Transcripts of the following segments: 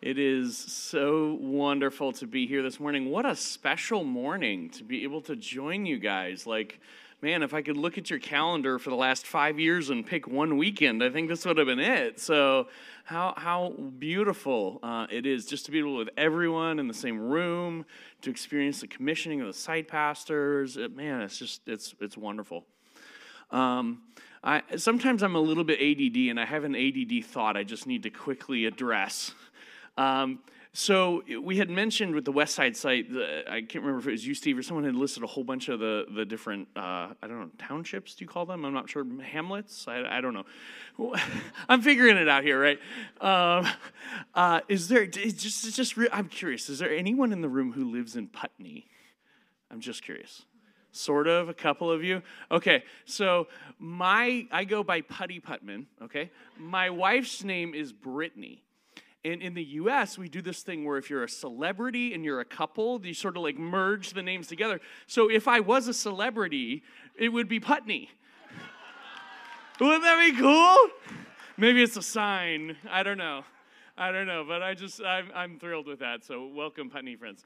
It is so wonderful to be here this morning. What a special morning to be able to join you guys. Like, man, if I could look at your calendar for the last 5 years and pick one weekend, I think this would have been it. So how beautiful it is just to be able with everyone in the same room, to experience the commissioning of the site pastors. It's wonderful. Sometimes I'm a little bit ADD, and I have an ADD thought I just need to quickly address. So we had mentioned with the West Side site, I can't remember if it was you, Steve, or someone had listed a whole bunch of the different, townships, do you call them? I'm not sure. Hamlets? I don't know. I'm figuring it out here, right? I'm curious, is there anyone in the room who lives in Putney? I'm just curious. Sort of, a couple of you. Okay, so I go by Putty Putman, okay? My wife's name is Brittany. And in the U.S., we do this thing where if you're a celebrity and you're a couple, you sort of like merge the names together. So if I was a celebrity, it would be Putney. Wouldn't that be cool? Maybe it's a sign. I don't know, but I'm thrilled with that. So welcome, Putney friends.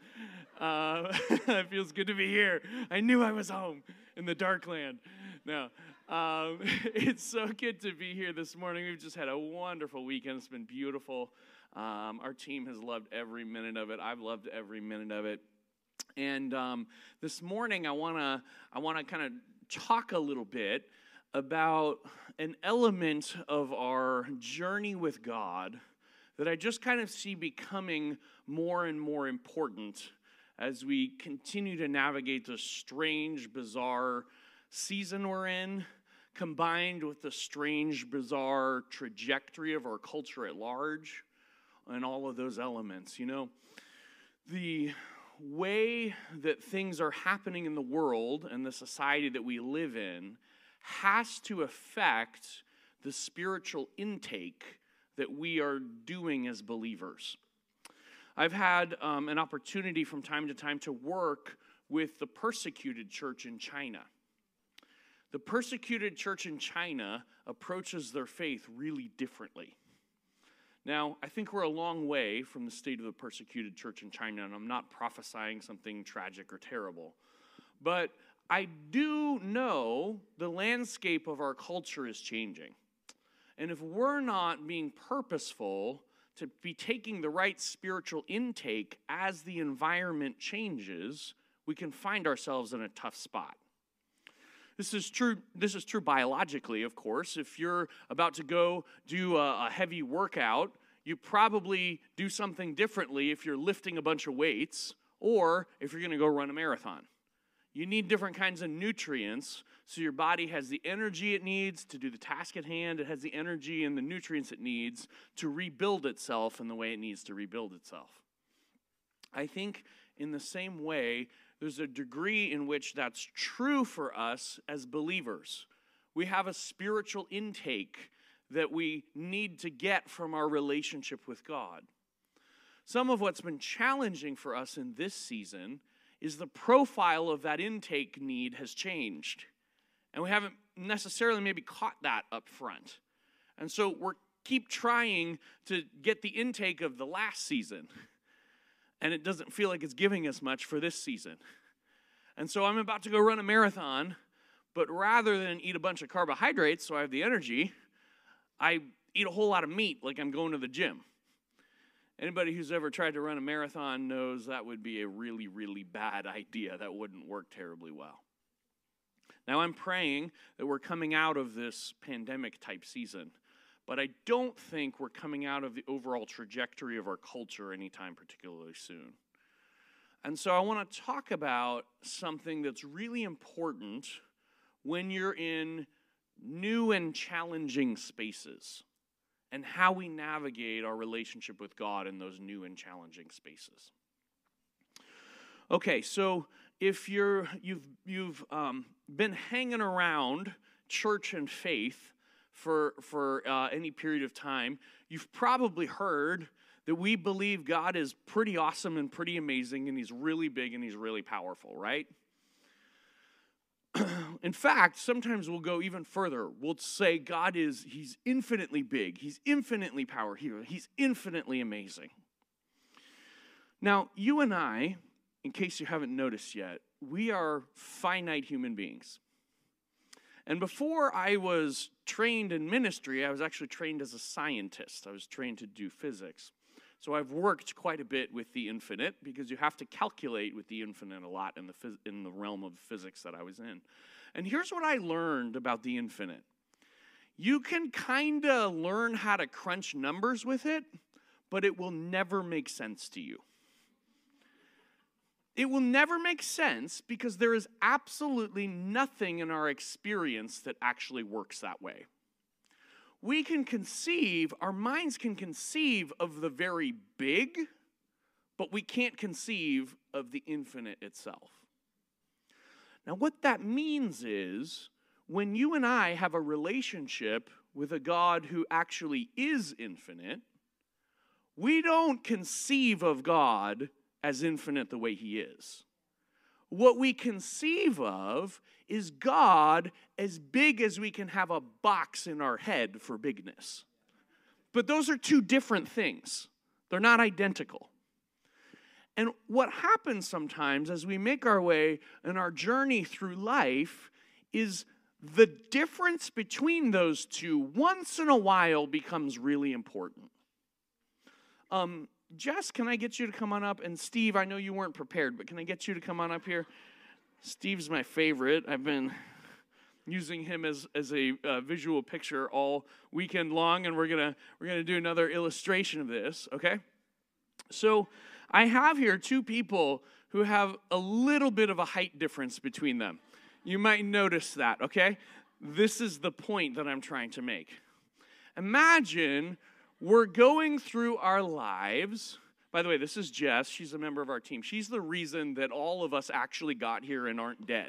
It feels good to be here. I knew I was home in the dark land. No. It's so good to be here this morning. We've just had a wonderful weekend. It's been beautiful. Our team has loved every minute of it. I've loved every minute of it. And this morning, I wanna kind of talk a little bit about an element of our journey with God that I just kind of see becoming more and more important as we continue to navigate this strange, bizarre season we're in, combined with the strange, bizarre trajectory of our culture at large, and all of those elements. You know, the way that things are happening in the world and the society that we live in has to affect the spiritual intake that we are doing as believers. I've had an opportunity from time to time to work with the persecuted church in China. The persecuted church in China approaches their faith really differently. Now, I think we're a long way from the state of the persecuted church in China, and I'm not prophesying something tragic or terrible. But I do know the landscape of our culture is changing. And if we're not being purposeful to be taking the right spiritual intake as the environment changes, we can find ourselves in a tough spot. This is true biologically, of course. If you're about to go do a heavy workout, you probably do something differently if you're lifting a bunch of weights or if you're going to go run a marathon. You need different kinds of nutrients so your body has the energy it needs to do the task at hand. It has the energy and the nutrients it needs to rebuild itself in the way it needs to rebuild itself. I think in the same way, there's a degree in which that's true for us as believers. We have a spiritual intake that we need to get from our relationship with God. Some of what's been challenging for us in this season is the profile of that intake need has changed. And we haven't necessarily maybe caught that up front. And so we're keep trying to get the intake of the last season. And it doesn't feel like it's giving us much for this season. And so I'm about to go run a marathon, but rather than eat a bunch of carbohydrates so I have the energy, I eat a whole lot of meat like I'm going to the gym. Anybody who's ever tried to run a marathon knows that would be a really, really bad idea. That wouldn't work terribly well. Now, I'm praying that we're coming out of this pandemic-type season, but I don't think we're coming out of the overall trajectory of our culture anytime particularly soon. And so I want to talk about something that's really important when you're in new and challenging spaces and how we navigate our relationship with God in those new and challenging spaces. Okay, so if you've been hanging around church and faith for any period of time, you've probably heard that we believe God is pretty awesome and pretty amazing, and he's really big and he's really powerful, right? In fact, sometimes we'll go even further. We'll say God he's infinitely big, he's infinitely powerful, he's infinitely amazing. Now, you and I, in case you haven't noticed yet, we are finite human beings. And before I was trained in ministry, I was actually trained as a scientist. I was trained to do physics. So I've worked quite a bit with the infinite, because you have to calculate with the infinite a lot in the realm of physics that I was in. And here's what I learned about the infinite. You can kind of learn how to crunch numbers with it, but it will never make sense to you. It will never make sense, because there is absolutely nothing in our experience that actually works that way. We can conceive, our minds can conceive of the very big, but we can't conceive of the infinite itself. Now, what that means is, when you and I have a relationship with a God who actually is infinite, we don't conceive of God as infinite the way he is. What we conceive of is God as big as we can have a box in our head for bigness. But those are two different things. They're not identical. And what happens sometimes as we make our way in our journey through life is the difference between those two once in a while becomes really important. Jess, can I get you to come on up? And Steve, I know you weren't prepared, but can I get you to come on up here? Steve's my favorite. I've been using him as a visual picture all weekend long, and we're gonna do another illustration of this, okay? So I have here two people who have a little bit of a height difference between them. You might notice that, okay? This is the point that I'm trying to make. Imagine we're going through our lives. By the way, this is Jess. She's a member of our team. She's the reason that all of us actually got here and aren't dead.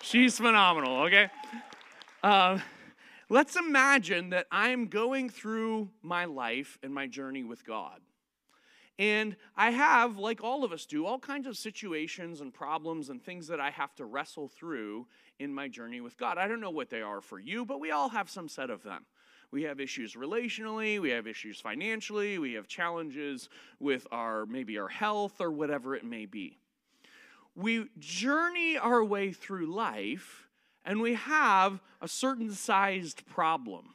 She's phenomenal, okay? Let's imagine that I'm going through my life and my journey with God. And I have, like all of us do, all kinds of situations and problems and things that I have to wrestle through in my journey with God. I don't know what they are for you, but we all have some set of them. We have issues relationally, we have issues financially, we have challenges with maybe our health or whatever it may be. We journey our way through life, and we have a certain sized problem.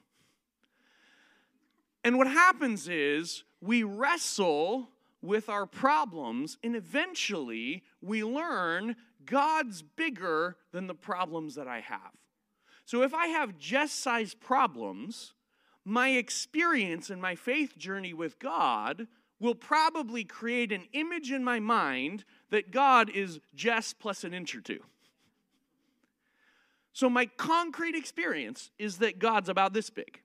And what happens is we wrestle with our problems, and eventually we learn God's bigger than the problems that I have. So if I have Jess-sized problems, my experience and my faith journey with God will probably create an image in my mind that God is Jess plus an inch or two. So my concrete experience is that God's about this big.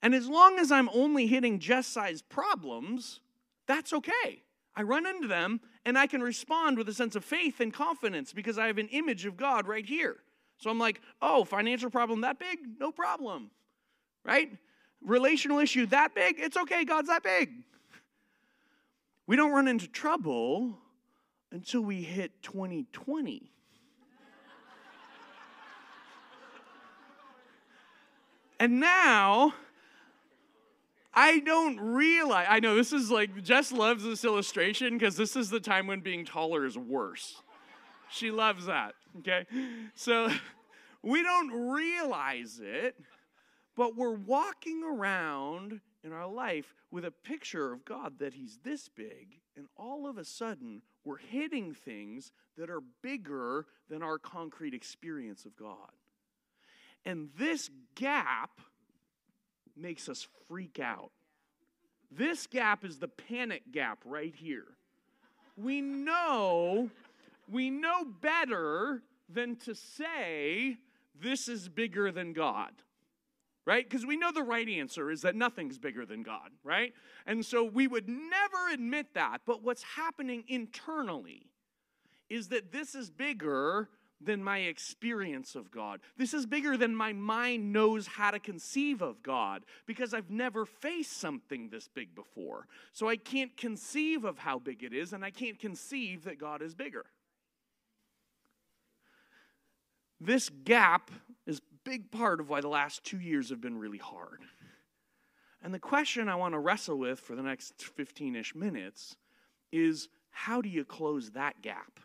And as long as I'm only hitting Jess-sized problems, that's okay. I run into them, and I can respond with a sense of faith and confidence because I have an image of God right here. So I'm like, oh, financial problem that big? No problem. Right? Relational issue that big? It's okay, God's that big. We don't run into trouble until we hit 2020. And now, I don't realize, I know this is like, Jess loves this illustration because this is the time when being taller is worse. She loves that, okay? So we don't realize it, but we're walking around in our life with a picture of God that he's this big, and all of a sudden we're hitting things that are bigger than our concrete experience of God. And this gap makes us freak out. This gap is the panic gap right here. We know better than to say this is bigger than God. Right? Because we know the right answer is that nothing's bigger than God, right? And so we would never admit that. But what's happening internally is that this is bigger than my experience of God. This is bigger than my mind knows how to conceive of God, because I've never faced something this big before. So I can't conceive of how big it is, and I can't conceive that God is bigger. This gap is a big part of why the last 2 years have been really hard. And the question I want to wrestle with for the next 15-ish minutes is, how do you close that gap?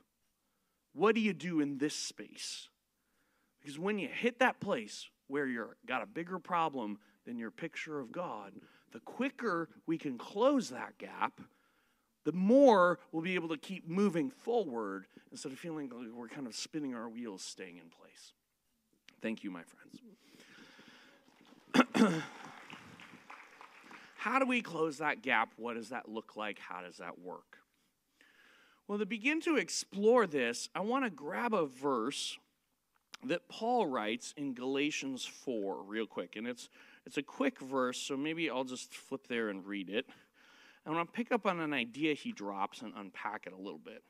What do you do in this space? Because when you hit that place where you've got a bigger problem than your picture of God, the quicker we can close that gap, the more we'll be able to keep moving forward instead of feeling like we're kind of spinning our wheels staying in place. Thank you, my friends. How do we close that gap? What does that look like? How does that work? Well, to begin to explore this, I want to grab a verse that Paul writes in Galatians 4 real quick. And it's a quick verse, so maybe I'll just flip there and read it. And I want to pick up on an idea he drops and unpack it a little bit.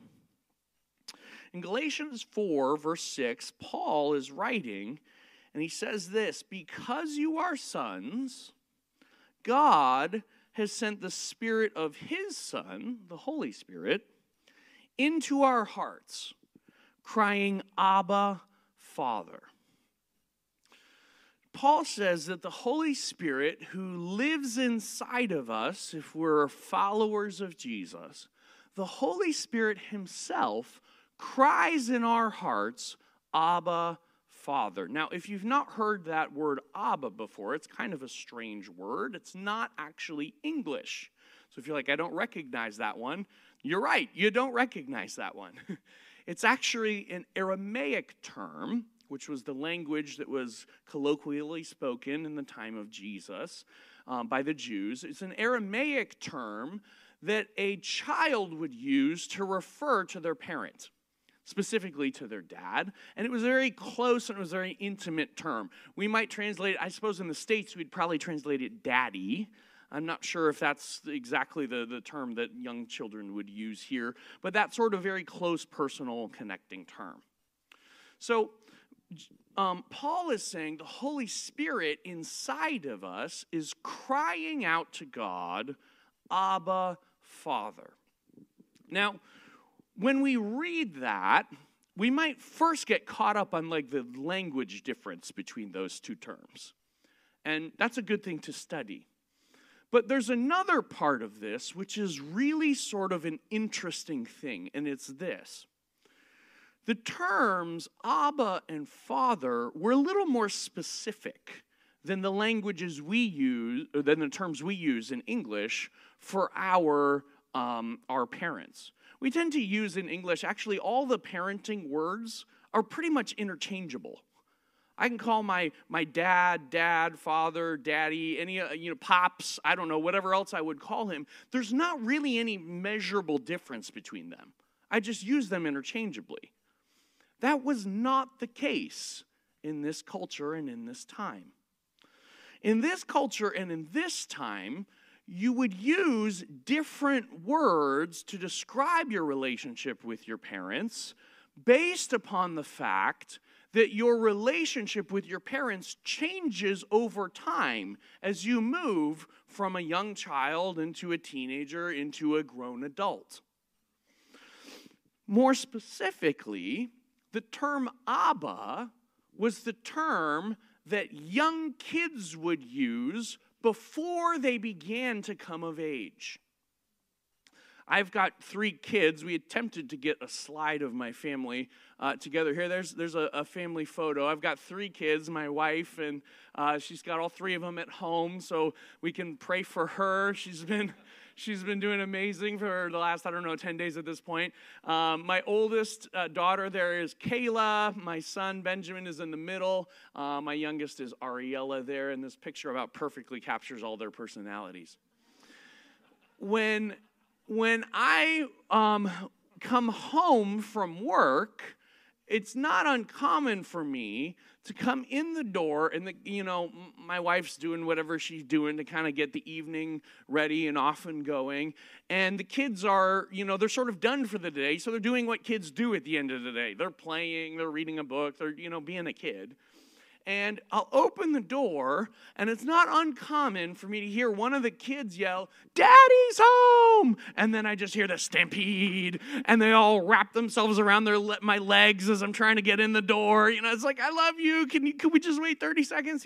In Galatians 4, verse 6, Paul is writing, and he says this, "Because you are sons, God has sent the Spirit of His Son, the Holy Spirit, into our hearts, crying, 'Abba, Father.'" Paul says that the Holy Spirit, who lives inside of us, if we're followers of Jesus, the Holy Spirit himself cries in our hearts, "Abba, Father." Now, if you've not heard that word Abba before, it's kind of a strange word. It's not actually English. So if you're like, "I don't recognize that one," you're right, you don't recognize that one. It's actually an Aramaic term, which was the language that was colloquially spoken in the time of Jesus by the Jews. It's an Aramaic term that a child would use to refer to their parent, specifically to their dad. And it was very close and it was a very intimate term. We might translate, I suppose in the States, we'd probably translate it daddy. I'm not sure if that's exactly the term that young children would use here, but that sort of very close, personal, connecting term. So Paul is saying the Holy Spirit inside of us is crying out to God, "Abba, Father." Now, when we read that, we might first get caught up on like the language difference between those two terms. And that's a good thing to study. But there's another part of this which is really sort of an interesting thing, and it's this. The terms Abba and Father were a little more specific than the languages we use, or than the terms we use in English for our parents. We tend to use in English, actually all the parenting words are pretty much interchangeable. I can call my dad, father, daddy, any, pops, I don't know, whatever else I would call him. There's not really any measurable difference between them. I just use them interchangeably. That was not the case in this culture and in this time. In this culture and in this time, you would use different words to describe your relationship with your parents based upon the fact that your relationship with your parents changes over time as you move from a young child into a teenager into a grown adult. More specifically, the term Abba was the term that young kids would use before they began to come of age. I've got 3 kids. We attempted to get a slide of my family together here. There's a family photo. I've got 3 kids, my wife, and she's got all 3 of them at home, so we can pray for her. She's been doing amazing for the last, 10 days at this point. My oldest daughter there is Kayla. My son Benjamin is in the middle. My youngest is Ariella there, and this picture about perfectly captures all their personalities. When I come home from work, it's not uncommon for me to come in the door and, my wife's doing whatever she's doing to kind of get the evening ready and off and going. And the kids are, they're sort of done for the day. So they're doing what kids do at the end of the day. They're playing, they're reading a book, they're, being a kid. And I'll open the door, and it's not uncommon for me to hear one of the kids yell, "Daddy's home!" And then I just hear the stampede, and they all wrap themselves around my legs as I'm trying to get in the door. It's like, "I love you. Can we just wait 30 seconds?"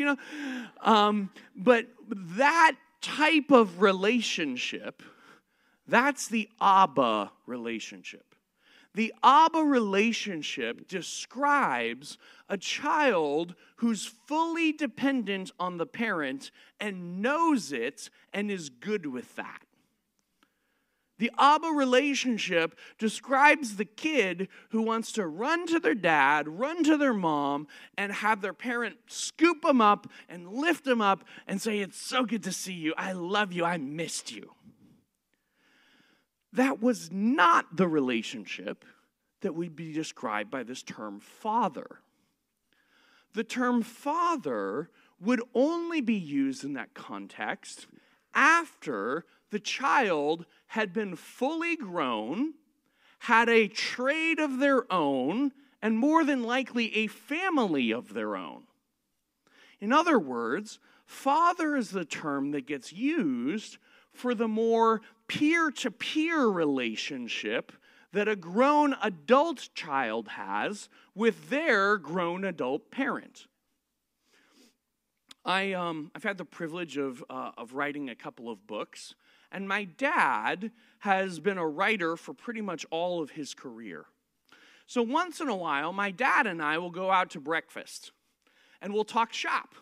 But that type of relationship, that's the Abba relationship. The Abba relationship describes a child who's fully dependent on the parent and knows it and is good with that. The Abba relationship describes the kid who wants to run to their dad, run to their mom, and have their parent scoop them up and lift them up and say, "It's so good to see you. I love you. I missed you." That was not the relationship that would be described by this term father. The term father would only be used in that context after the child had been fully grown, had a trade of their own, and more than likely a family of their own. In other words, father is the term that gets used for the more peer-to-peer relationship that a grown adult child has with their grown adult parent. I've had the privilege of writing a couple of books, and my dad has been a writer for pretty much all of his career. So once in a while, my dad and I will go out to breakfast, and we'll talk shop.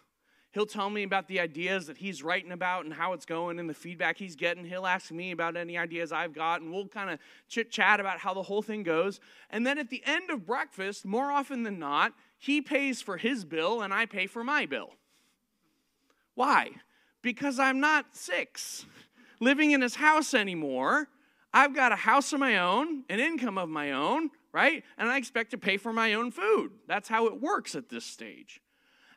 He'll tell me about the ideas that he's writing about and how it's going and the feedback he's getting. He'll ask me about any ideas I've got, and we'll kind of chit-chat about how the whole thing goes. And then at the end of breakfast, more often than not, he pays for his bill and I pay for my bill. Why? Because I'm not 6, living in his house anymore. I've got a house of my own, an income of my own, right? And I expect to pay for my own food. That's how it works at this stage.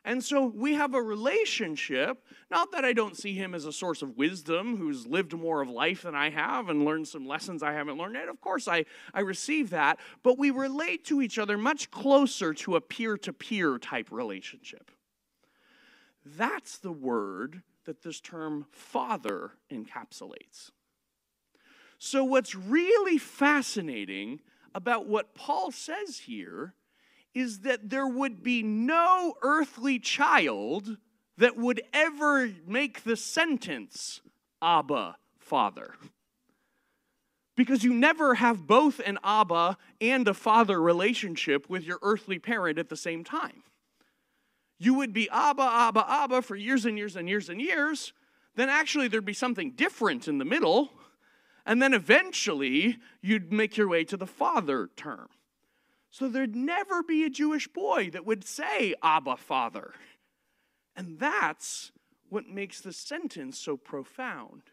And so we have a relationship, not that I don't see him as a source of wisdom who's lived more of life than I have and learned some lessons I haven't learned yet. Of course, I receive that. But we relate to each other much closer to a peer-to-peer type relationship. That's the word that this term father encapsulates. So what's really fascinating about what Paul says here is that there would be no earthly child that would ever make the sentence, "Abba, Father." Because you never have both an Abba and a father relationship with your earthly parent at the same time. You would be Abba, Abba, Abba for years and years and years and years. Then actually there'd be something different in the middle. And then eventually you'd make your way to the father term. So there'd never be a Jewish boy that would say, "Abba, Father." And that's what makes the sentence so profound.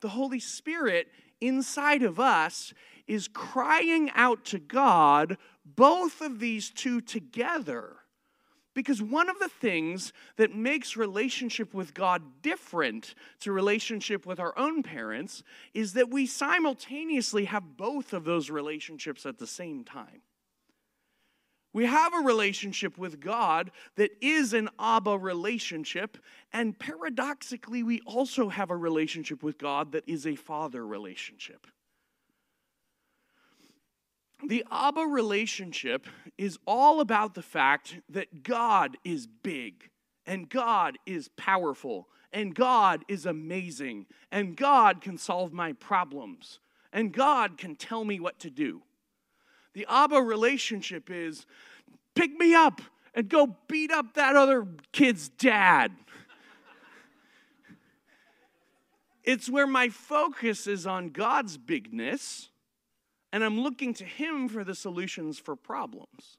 The Holy Spirit inside of us is crying out to God, both of these two together. Because one of the things that makes relationship with God different to relationship with our own parents is that we simultaneously have both of those relationships at the same time. We have a relationship with God that is an Abba relationship, and paradoxically, we also have a relationship with God that is a father relationship. The Abba relationship is all about the fact that God is big, and God is powerful, and God is amazing, and God can solve my problems, and God can tell me what to do. The Abba relationship is, pick me up and go beat up that other kid's dad. It's where my focus is on God's bigness, and I'm looking to him for the solutions for problems.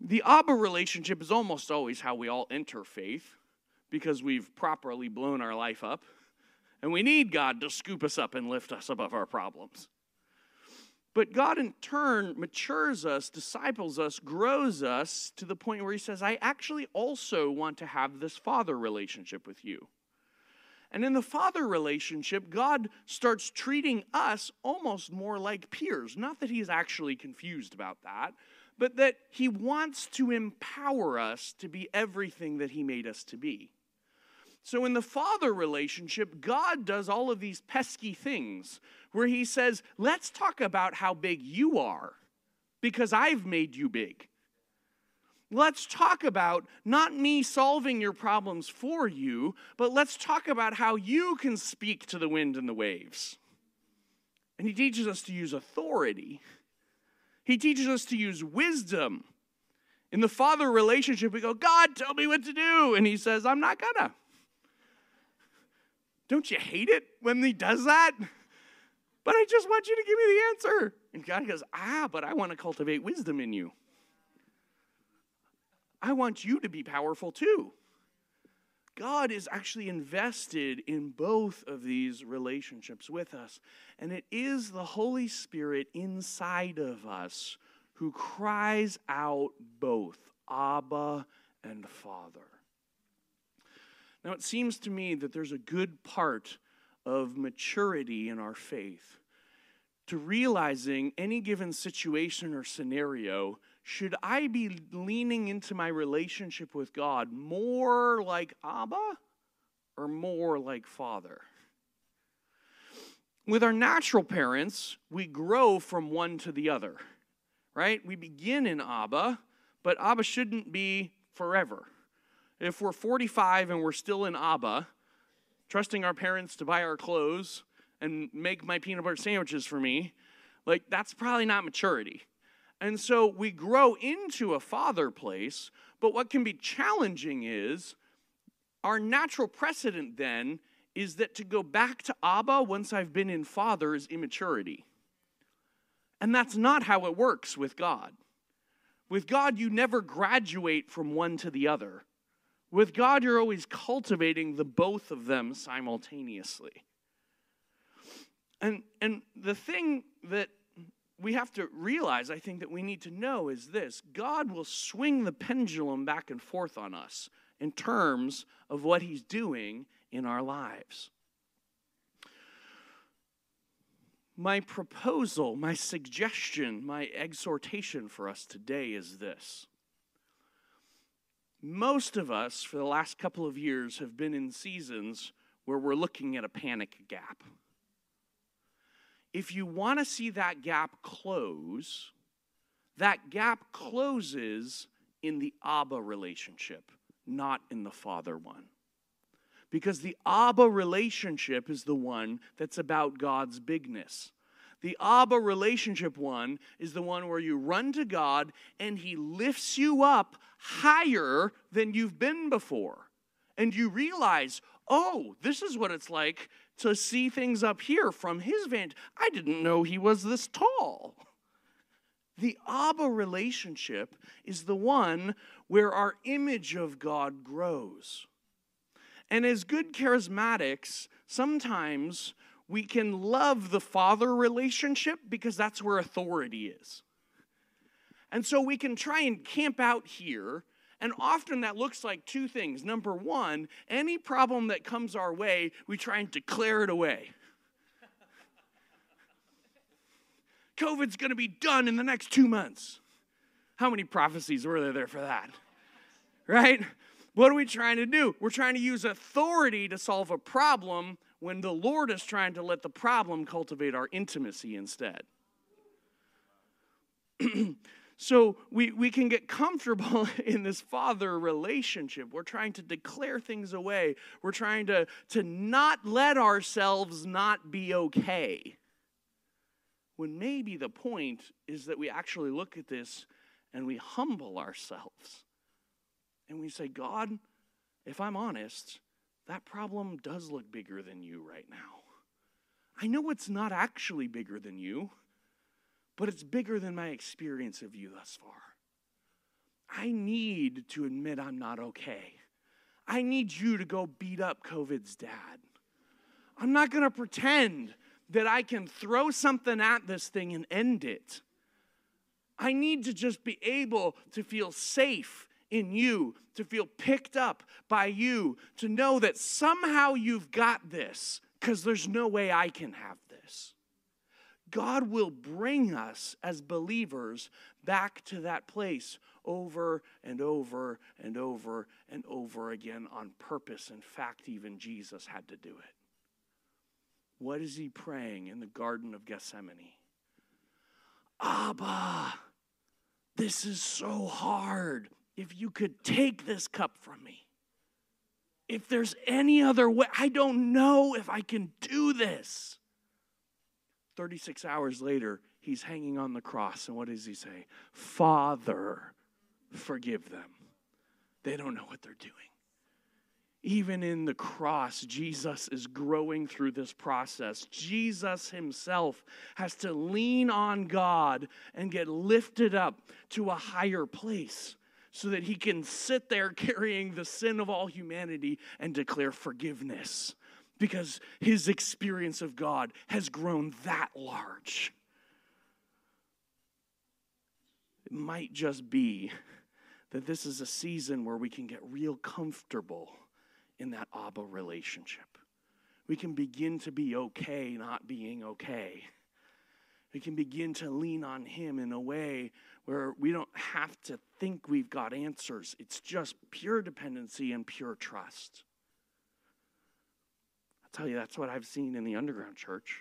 The Abba relationship is almost always how we all enter faith, because we've properly blown our life up, and we need God to scoop us up and lift us above our problems. But God in turn matures us, disciples us, grows us to the point where he says, I actually also want to have this father relationship with you. And in the father relationship, God starts treating us almost more like peers. Not that he's actually confused about that, but that he wants to empower us to be everything that he made us to be. So in the father relationship, God does all of these pesky things where he says, let's talk about how big you are because I've made you big. Let's talk about not me solving your problems for you, but let's talk about how you can speak to the wind and the waves. And he teaches us to use authority. He teaches us to use wisdom. In the father relationship, we go, God, tell me what to do. And he says, I'm not gonna. Don't you hate it when he does that? But I just want you to give me the answer. And God goes, but I want to cultivate wisdom in you. I want you to be powerful too. God is actually invested in both of these relationships with us. And it is the Holy Spirit inside of us who cries out both, Abba and Father. Now, it seems to me that there's a good part of maturity in our faith to realizing any given situation or scenario, should I be leaning into my relationship with God more like Abba or more like Father? With our natural parents, we grow from one to the other, right? We begin in Abba, but Abba shouldn't be forever. If we're 45 and we're still in Abba, trusting our parents to buy our clothes and make my peanut butter sandwiches for me, like that's probably not maturity. And so we grow into a father place, but what can be challenging is our natural precedent then is that to go back to Abba once I've been in Father is immaturity. And that's not how it works with God. With God, you never graduate from one to the other. With God, you're always cultivating the both of them simultaneously. And the thing that we have to realize, I think, that we need to know is this. God will swing the pendulum back and forth on us in terms of what he's doing in our lives. My proposal, my suggestion, my exhortation for us today is this. Most of us, for the last couple of years, have been in seasons where we're looking at a panic gap. If you want to see that gap close, that gap closes in the Abba relationship, not in the Father one. Because the Abba relationship is the one that's about God's bigness. The Abba relationship one is the one where you run to God and he lifts you up higher than you've been before. And you realize, oh, this is what it's like to see things up here from his vantage. I didn't know he was this tall. The Abba relationship is the one where our image of God grows. And as good charismatics, sometimes we can love the father relationship because that's where authority is. And so we can try and camp out here, and often that looks like two things. Number one, any problem that comes our way, we try and declare it away. COVID's going to be done in the next 2 months. How many prophecies were there for that? Right? What are we trying to do? We're trying to use authority to solve a problem when the Lord is trying to let the problem cultivate our intimacy instead. So we can get comfortable in this father relationship. We're trying to declare things away. We're trying to not let ourselves not be okay. When maybe the point is that we actually look at this and we humble ourselves. And we say, God, if I'm honest, that problem does look bigger than you right now. I know it's not actually bigger than you, but it's bigger than my experience of you thus far. I need to admit I'm not okay. I need you to go beat up COVID's dad. I'm not going to pretend that I can throw something at this thing and end it. I need to just be able to feel safe in you, to feel picked up by you, to know that somehow you've got this, because there's no way I can have this. God will bring us as believers back to that place over and over and over and over again on purpose. In fact, even Jesus had to do it. What is he praying in the Garden of Gethsemane? Abba, this is so hard. If you could take this cup from me. If there's any other way, I don't know if I can do this. 36 hours later, he's hanging on the cross. And what does he say? Father, forgive them. They don't know what they're doing. Even in the cross, Jesus is growing through this process. Jesus himself has to lean on God and get lifted up to a higher place so that he can sit there carrying the sin of all humanity and declare forgiveness, because his experience of God has grown that large. It might just be that this is a season where we can get real comfortable in that Abba relationship. We can begin to be okay not being okay. We can begin to lean on him in a way where we don't have to think we've got answers. It's just pure dependency and pure trust. I'll tell you, that's what I've seen in the underground church.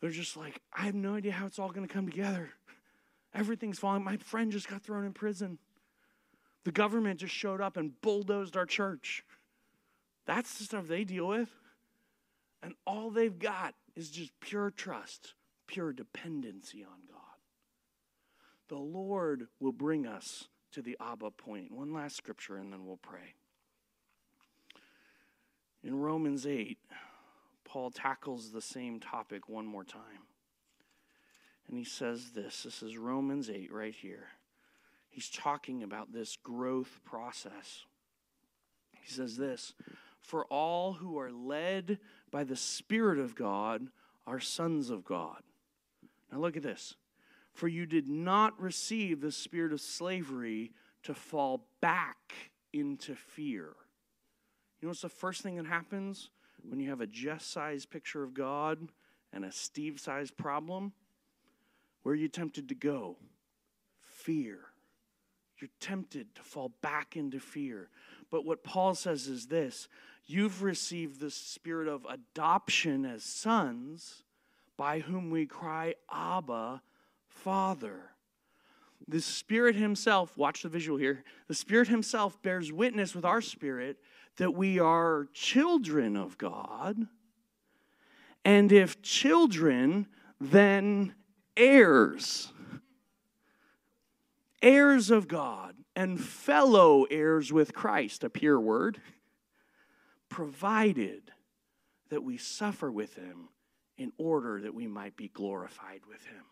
They're just like, I have no idea how it's all going to come together. Everything's falling. My friend just got thrown in prison. The government just showed up and bulldozed our church. That's the stuff they deal with. And all they've got is just pure trust, pure dependency on God. The Lord will bring us to the Abba point. One last scripture and then we'll pray. In Romans 8, Paul tackles the same topic one more time. And he says this. This is Romans 8 right here. He's talking about this growth process. He says this, for all who are led by the Spirit of God are sons of God. Now look at this. For you did not receive the spirit of slavery to fall back into fear. You know what's the first thing that happens when you have a Jess-sized picture of God and a Steve-sized problem? Where are you tempted to go? Fear. You're tempted to fall back into fear. But what Paul says is this, you've received the spirit of adoption as sons, by whom we cry, Abba, Father. The Spirit himself, watch the visual here, the Spirit himself bears witness with our spirit that we are children of God, and if children, then heirs. Heirs of God and fellow heirs with Christ, a pure word, provided that we suffer with him in order that we might be glorified with him.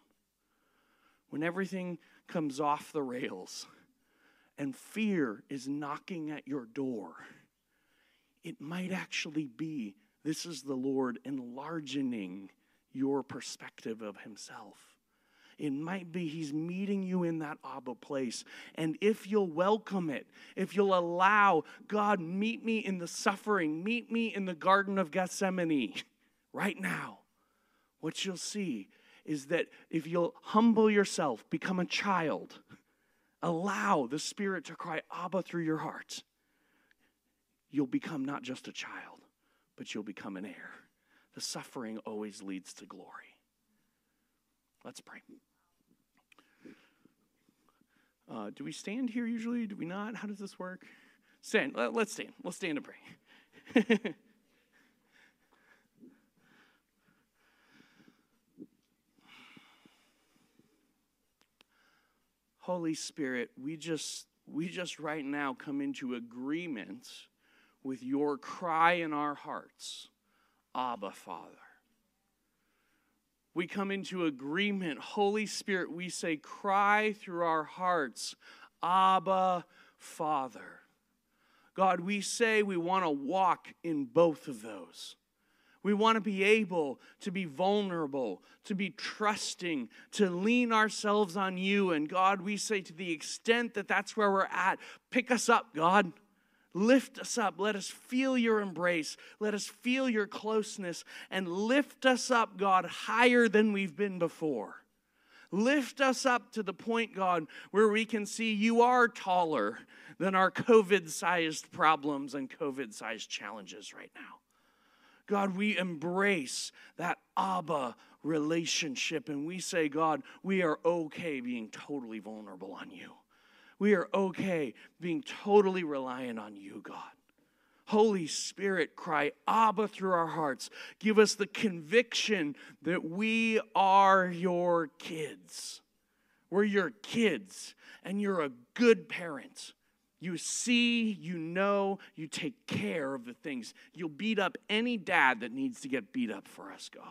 When everything comes off the rails and fear is knocking at your door, it might actually be this is the Lord enlargening your perspective of himself. It might be he's meeting you in that Abba place. And if you'll welcome it, if you'll allow God, meet me in the suffering, meet me in the Garden of Gethsemane right now, what you'll see is that if you'll humble yourself, become a child, allow the Spirit to cry Abba through your heart, you'll become not just a child, but you'll become an heir. The suffering always leads to glory. Let's pray. Do we stand here usually? Do we not? How does this work? Stand. Let's stand. Let's stand and pray. Holy Spirit, we just right now come into agreement with your cry in our hearts, Abba, Father. We come into agreement. Holy Spirit, we say, cry through our hearts, Abba, Father. God, we say we want to walk in both of those. We want to be able to be vulnerable, to be trusting, to lean ourselves on you. And God, we say to the extent that that's where we're at, pick us up, God. Lift us up. Let us feel your embrace. Let us feel your closeness. And lift us up, God, higher than we've been before. Lift us up to the point, God, where we can see you are taller than our COVID-sized problems and COVID-sized challenges right now. God, we embrace that Abba relationship, and we say, God, we are okay being totally vulnerable on you. We are okay being totally reliant on you, God. Holy Spirit, cry Abba through our hearts. Give us the conviction that we are your kids. We're your kids, and you're a good parent. You see, you know, you take care of the things. You'll beat up any dad that needs to get beat up for us, God.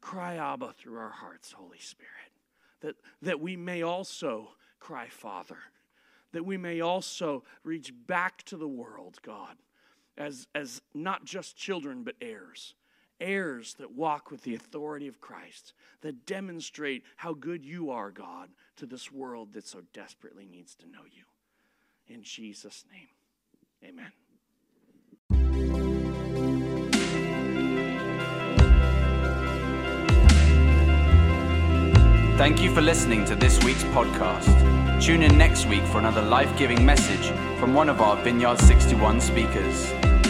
Cry Abba through our hearts, Holy Spirit, that we may also cry Father, that we may also reach back to the world, God, as not just children but heirs, heirs that walk with the authority of Christ, that demonstrate how good you are, God, to this world that so desperately needs to know you. In Jesus' name, amen. Thank you for listening to this week's podcast. Tune in next week for another life-giving message from one of our Vineyard 61 speakers.